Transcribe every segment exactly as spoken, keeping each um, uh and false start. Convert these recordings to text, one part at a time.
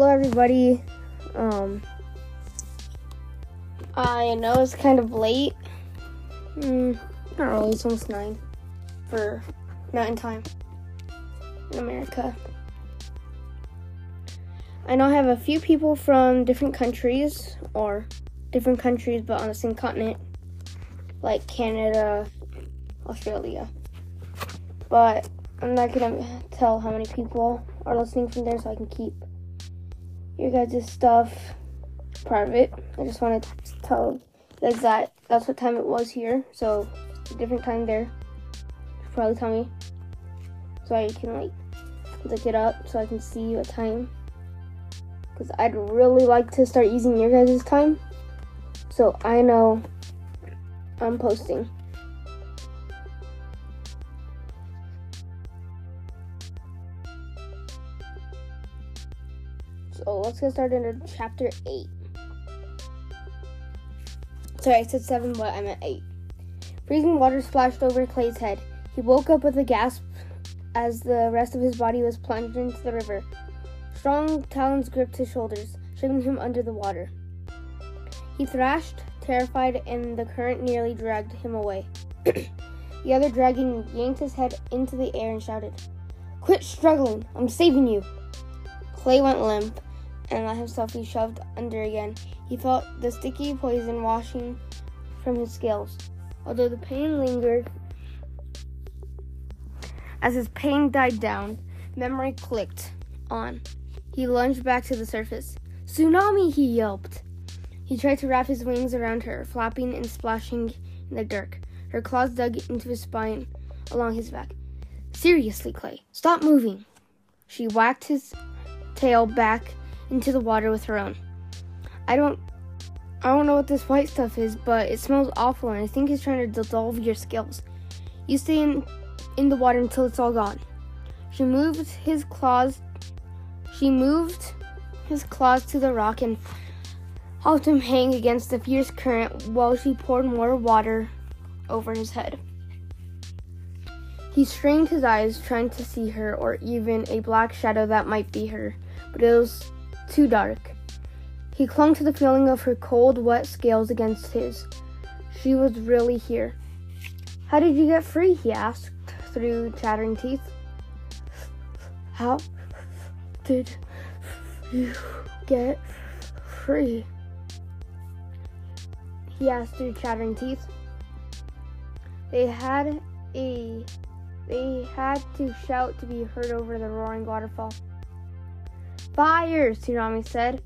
Hello, everybody. Um, I know it's kind of late. Mm, not really. It's almost nine. For not in time in America. I know I have a few people from different countries, or different countries but on the same continent, like Canada, Australia. But I'm not going to tell how many people are listening from there so I can keep your guys' stuff private. I just wanted to tell you guys that that's what time it was here, so a different time there. Probably tell me so I can like look it up so I can see what time, because I'd really like to start using your guys' time so I know I'm posting. So let's get started in chapter eight. Sorry, I said seven, but I meant eight. Freezing water splashed over Clay's head. He woke up with a gasp as the rest of his body was plunged into the river. Strong talons gripped his shoulders, shoving him under the water. He thrashed, terrified, and the current nearly dragged him away. The other dragon yanked his head into the air and shouted, "Quit struggling! I'm saving you!" Clay went limp and let himself be shoved under again. He felt the sticky poison washing from his scales, although the pain lingered. As his pain died down, memory clicked on. He lunged back to the surface. "Tsunami!" he yelped. He tried to wrap his wings around her, flapping and splashing in the dark. Her claws dug into his spine, along his back. "Seriously, Clay, stop moving." She whacked his tail back into the water with her own. I don't, I don't know what this white stuff is, but it smells awful, and I think it's trying to dissolve your scales. You stay in... in the water until it's all gone. She moved his claws she moved his claws to the rock and helped him hang against the fierce current while she poured more water over his head. He strained his eyes, trying to see her or even a black shadow that might be her, but it was too dark. He clung to the feeling of her cold, wet scales against his. She was really here. "How did you get free?" he asked through chattering teeth. "How did you get free?" he asked through chattering teeth. They had a they had to shout to be heard over the roaring waterfall. "Fire!" Tsunami said.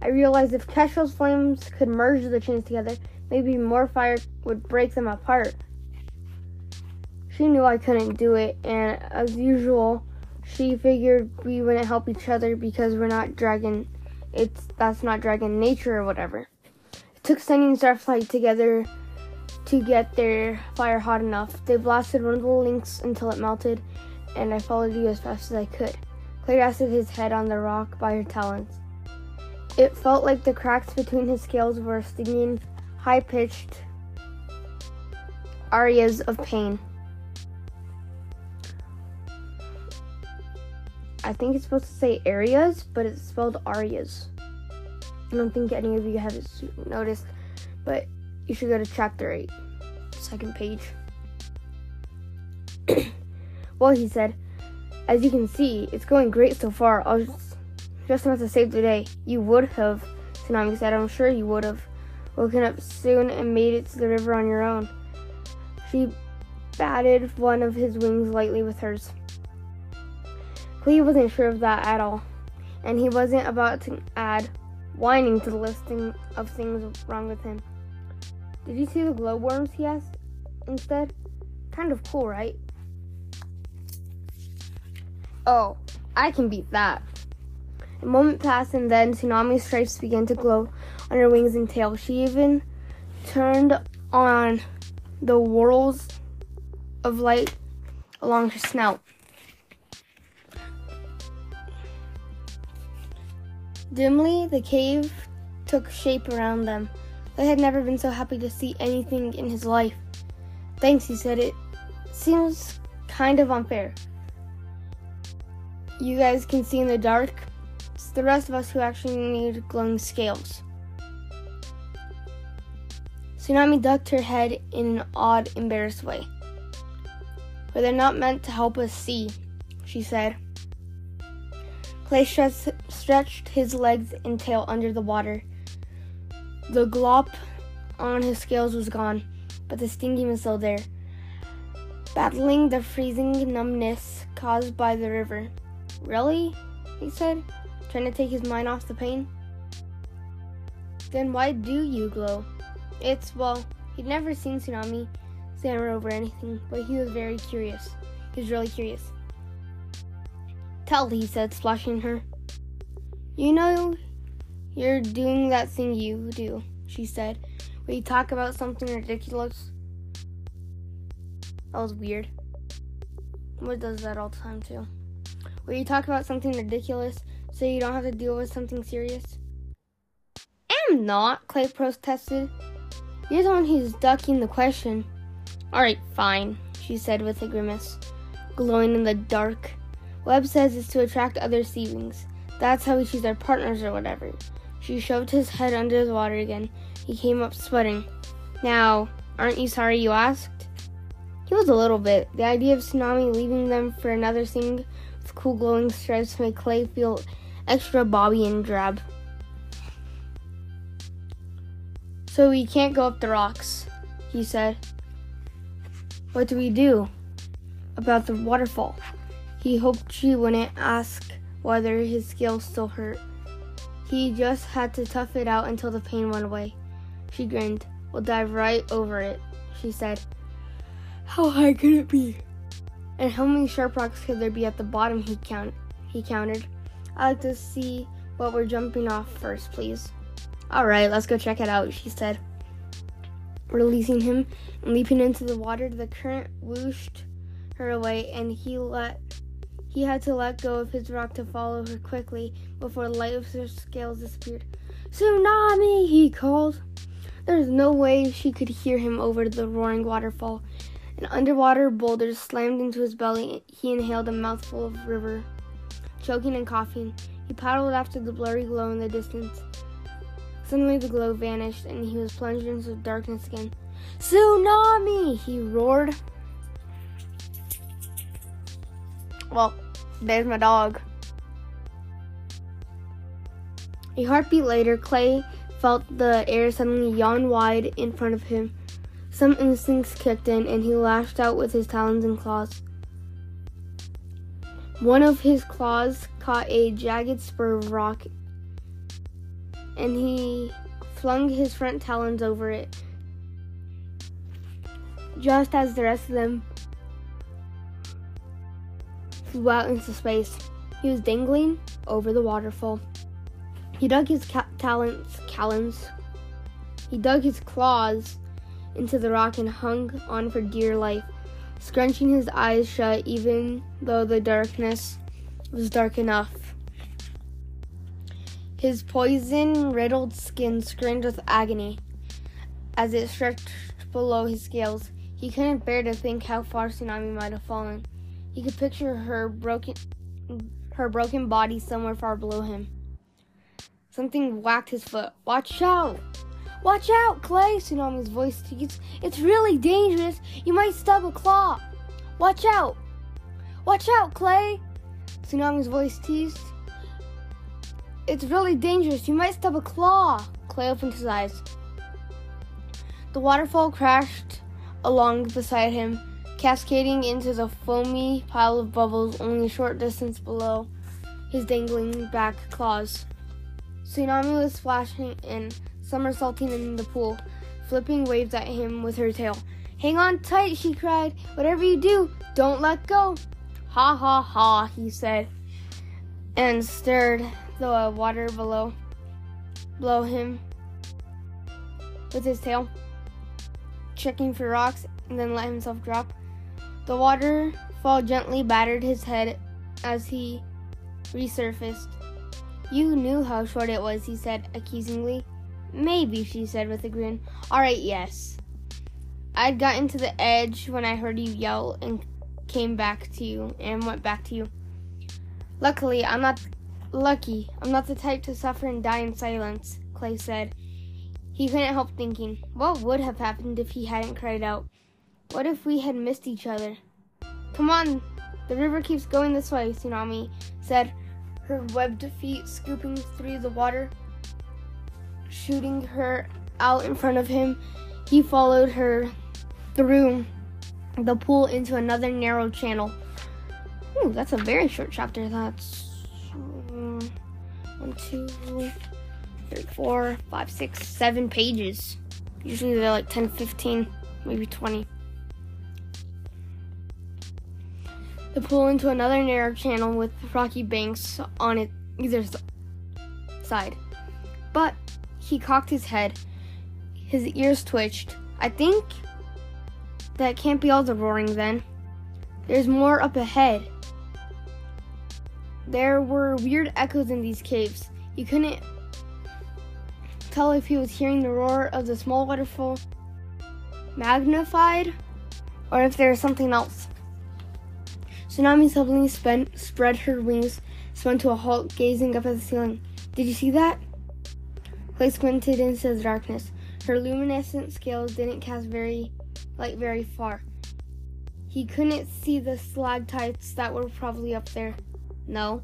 "I realized if Kestrel's flames could merge the chains together, maybe more fire would break them apart. She knew I couldn't do it, and as usual, she figured we wouldn't help each other because we're not dragon. It's that's not dragon nature or whatever." It took Sunny and Starflight together to get their fire hot enough. They blasted one of the links until it melted, and I followed you as fast as I could. Clay rested his head on the rock by her talons. It felt like the cracks between his scales were stinging, high-pitched arias of pain. I think it's supposed to say areas, but it's spelled arias. I don't think any of you have noticed, but you should go to chapter eight, second page. "Well," he said, "as you can see, it's going great so far. I was just about to save the day." "You would have," Tsunami said. "I'm sure you would have woken up soon and made it to the river on your own." She batted one of his wings lightly with hers. Clay wasn't sure of that at all, and he wasn't about to add whining to the listing of things wrong with him. "Did you see the glowworms?" he asked instead. "Kind of cool, right?" "Oh, I can beat that." A moment passed, and then Tsunami stripes began to glow on her wings and tail. She even turned on the whorls of light along her snout. Dimly, the cave took shape around them. They had never been so happy to see anything in his life. "Thanks," he said. "It seems kind of unfair. You guys can see in the dark, It's the rest of us who actually need glowing scales. Tsunami ducked her head in an odd, embarrassed way. But they're not meant to help us see, she said. Clay stretched, stretched his legs and tail under the water. The glop on his scales was gone, but the stinging was still there, battling the freezing numbness caused by the river. Really? He said, trying to take his mind off the pain. Then why do you glow? It's, well, he'd never seen Tsunami stammer over anything, but he was very curious. He was really curious. Tell, he said, splashing her. You know, you're doing that thing you do, she said. Will you talk about something ridiculous? That was weird. What does that all the time, too? Will you talk about something ridiculous so you don't have to deal with something serious? I'm not, Clay protested. You're the one who's ducking the question. All right, fine, she said with a grimace, glowing in the dark. Webb says it's to attract other sea wings. That's how we choose our partners or whatever. She shoved his head under the water again. He came up sweating. Now, aren't you sorry you asked? He was a little bit. The idea of Tsunami leaving them for another thing with cool glowing stripes made Clay feel extra bobby and drab. So we can't go up the rocks, he said. What do we do about the waterfall? He hoped she wouldn't ask whether his scales still hurt. He just had to tough it out until the pain went away. She grinned. We'll dive right over it, she said. How high could it be? And how many sharp rocks could there be at the bottom, he, count- he countered. I'd like to see what we're jumping off first, please. All right, let's go check it out, she said. Releasing him and leaping into the water, the current whooshed her away, and he let he had to let go of his rock to follow her quickly before the light of her scales disappeared. Tsunami, he called. There was no way she could hear him over the roaring waterfall. An underwater boulder slammed into his belly. He inhaled a mouthful of river. Choking and coughing, he paddled after the blurry glow in the distance. Suddenly the glow vanished, and he was plunged into darkness again. Tsunami! He roared. Well, there's my dog. A heartbeat later, Clay felt the air suddenly yawn wide in front of him. Some instincts kicked in, and he lashed out with his talons and claws. One of his claws caught a jagged spur of rock, and he flung his front talons over it, just as the rest of them flew out into space. He was dangling over the waterfall. He dug his ca- talons, talons, he dug his claws into the rock and hung on for dear life, scrunching his eyes shut even though the darkness was dark enough. His poison-riddled skin screamed with agony as it stretched below his scales. He couldn't bear to think how far Tsunami might have fallen. He could picture her broken, her broken body somewhere far below him. Something whacked his foot. Watch out! Watch out, Clay! Tsunami's voice. It's, it's really dangerous. You might stub a claw. Watch out! Watch out, Clay! Tsunami's voice teased. It's really dangerous. You might stub a claw. Clay opened his eyes. The waterfall crashed along beside him, cascading into the foamy pile of bubbles only a short distance below his dangling back claws. Tsunami was splashing and somersaulting in the pool, flipping waves at him with her tail. Hang on tight, she cried. Whatever you do, don't let go. Ha ha ha, he said, and stared the water below, below him with his tail, checking for rocks, and then let himself drop. The waterfall gently battered his head as he resurfaced. You knew how short it was, he said accusingly. Maybe, she said with a grin. All right, yes. I'd gotten to the edge when I heard you yell and came back to you and went back to you. Luckily, I'm not Lucky. I'm not the type to suffer and die in silence, Clay said. He couldn't help thinking, what would have happened if he hadn't cried out? What if we had missed each other? Come on, the river keeps going this way, Tsunami said, her webbed feet scooping through the water, shooting her out in front of him. He followed her through the pool into another narrow channel. Ooh, that's a very short chapter. That's um, one, two, three, four, five, six, seven pages. Usually they're like ten, fifteen, maybe twenty. The pool into another narrow channel with rocky banks on it either side. But he cocked his head. His ears twitched. I think that can't be all the roaring then. There's more up ahead. There were weird echoes in these caves. You couldn't tell if he was hearing the roar of the small waterfall magnified or if there was something else. Tsunami suddenly spun, spread her wings, spun to a halt, gazing up at the ceiling. Did you see that? Clay squinted into the darkness. Her luminescent scales didn't cast very light very far. He couldn't see the stalactites that were probably up there. No.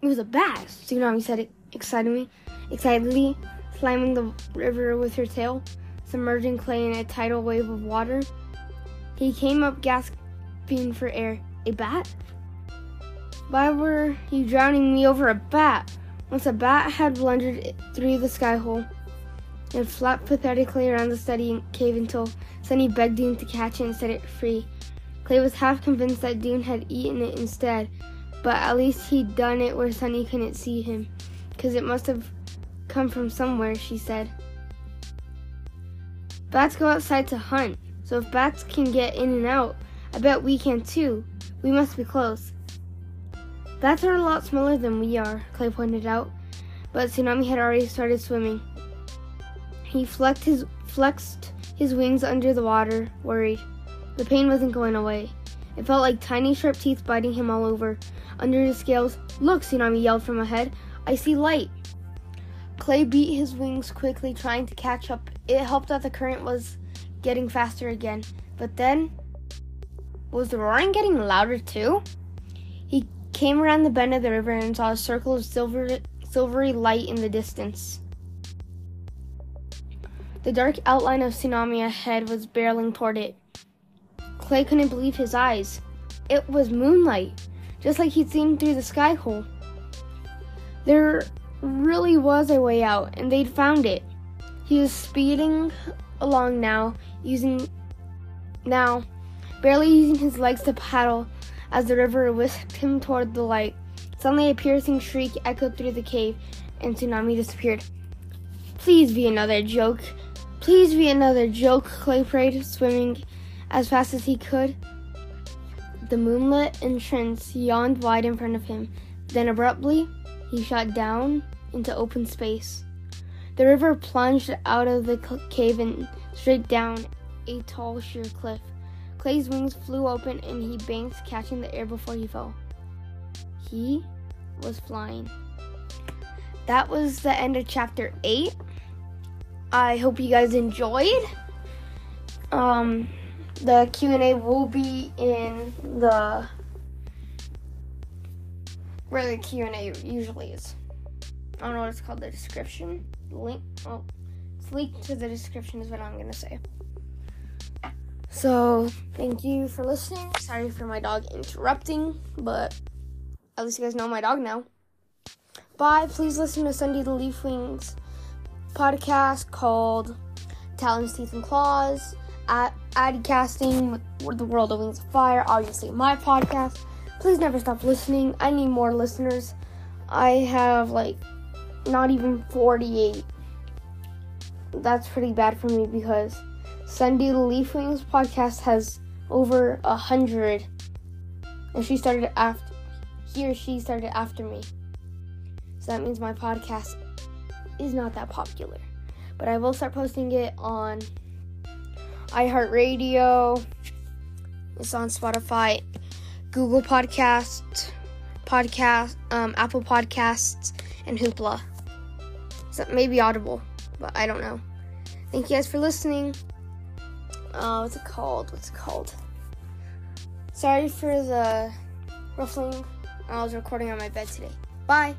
It was a bat, Tsunami said excitedly, excitedly, slamming the river with her tail, submerging Clay in a tidal wave of water. He came up gasping for air. A bat? Why were you drowning me over a bat? Once a bat had blundered through the sky hole and flapped pathetically around the study cave until Sunny begged Dune to catch it and set it free. Clay was half convinced that Dune had eaten it instead, but at least he'd done it where Sunny couldn't see him, because it must have come from somewhere, she said. Bats go outside to hunt, so if bats can get in and out, I bet we can too. We must be close. Bats are a lot smaller than we are, Clay pointed out, but Tsunami had already started swimming. He flexed his, flexed his wings under the water, worried. The pain wasn't going away. It felt like tiny, sharp teeth biting him all over. Under his scales, look, Tsunami yelled from ahead. I see light. Clay beat his wings quickly, trying to catch up. It helped that the current was getting faster again, but then... was the roaring getting louder too? He came around the bend of the river and saw a circle of silver, silvery light in the distance. The dark outline of Tsunami ahead was barreling toward it. Clay couldn't believe his eyes. It was moonlight, just like he'd seen through the sky hole. There really was a way out, and they'd found it. He was speeding along now, using... now... barely using his legs to paddle as the river whisked him toward the light. Suddenly a piercing shriek echoed through the cave and Tsunami disappeared. Please be another joke. Please be another joke, Clay prayed, swimming as fast as he could. The moonlit entrance yawned wide in front of him. Then abruptly, he shot down into open space. The river plunged out of the cave and straight down a tall, sheer cliff. Clay's wings flew open and he banked, catching the air before he fell. He was flying. That was the end of chapter eight. I hope you guys enjoyed. Um, the Q and A will be in the... where the Q and A usually is. I don't know what it's called, the description? Link? Oh, it's linked to the description is what I'm going to say. So, thank you for listening. Sorry for my dog interrupting, but at least you guys know my dog now. Bye. Please listen to Sunday the Leaf Wings podcast called Talons, Teeth, and Claws, at Adcasting with the World of Wings of Fire, obviously my podcast. Please never stop listening. I need more listeners. I have, like, not even forty-eight. That's pretty bad for me because... Sunday the Leaf Wings podcast has over a hundred, and she started after, he or she started after me, so that means my podcast is not that popular, but I will start posting it on iHeartRadio, it's on Spotify, Google Podcasts, Podcast, um, Apple Podcasts, and Hoopla. So maybe Audible, but I don't know. Thank you guys for listening. Uh, what's it called? What's it called? Sorry for the ruffling. I was recording on my bed today. Bye.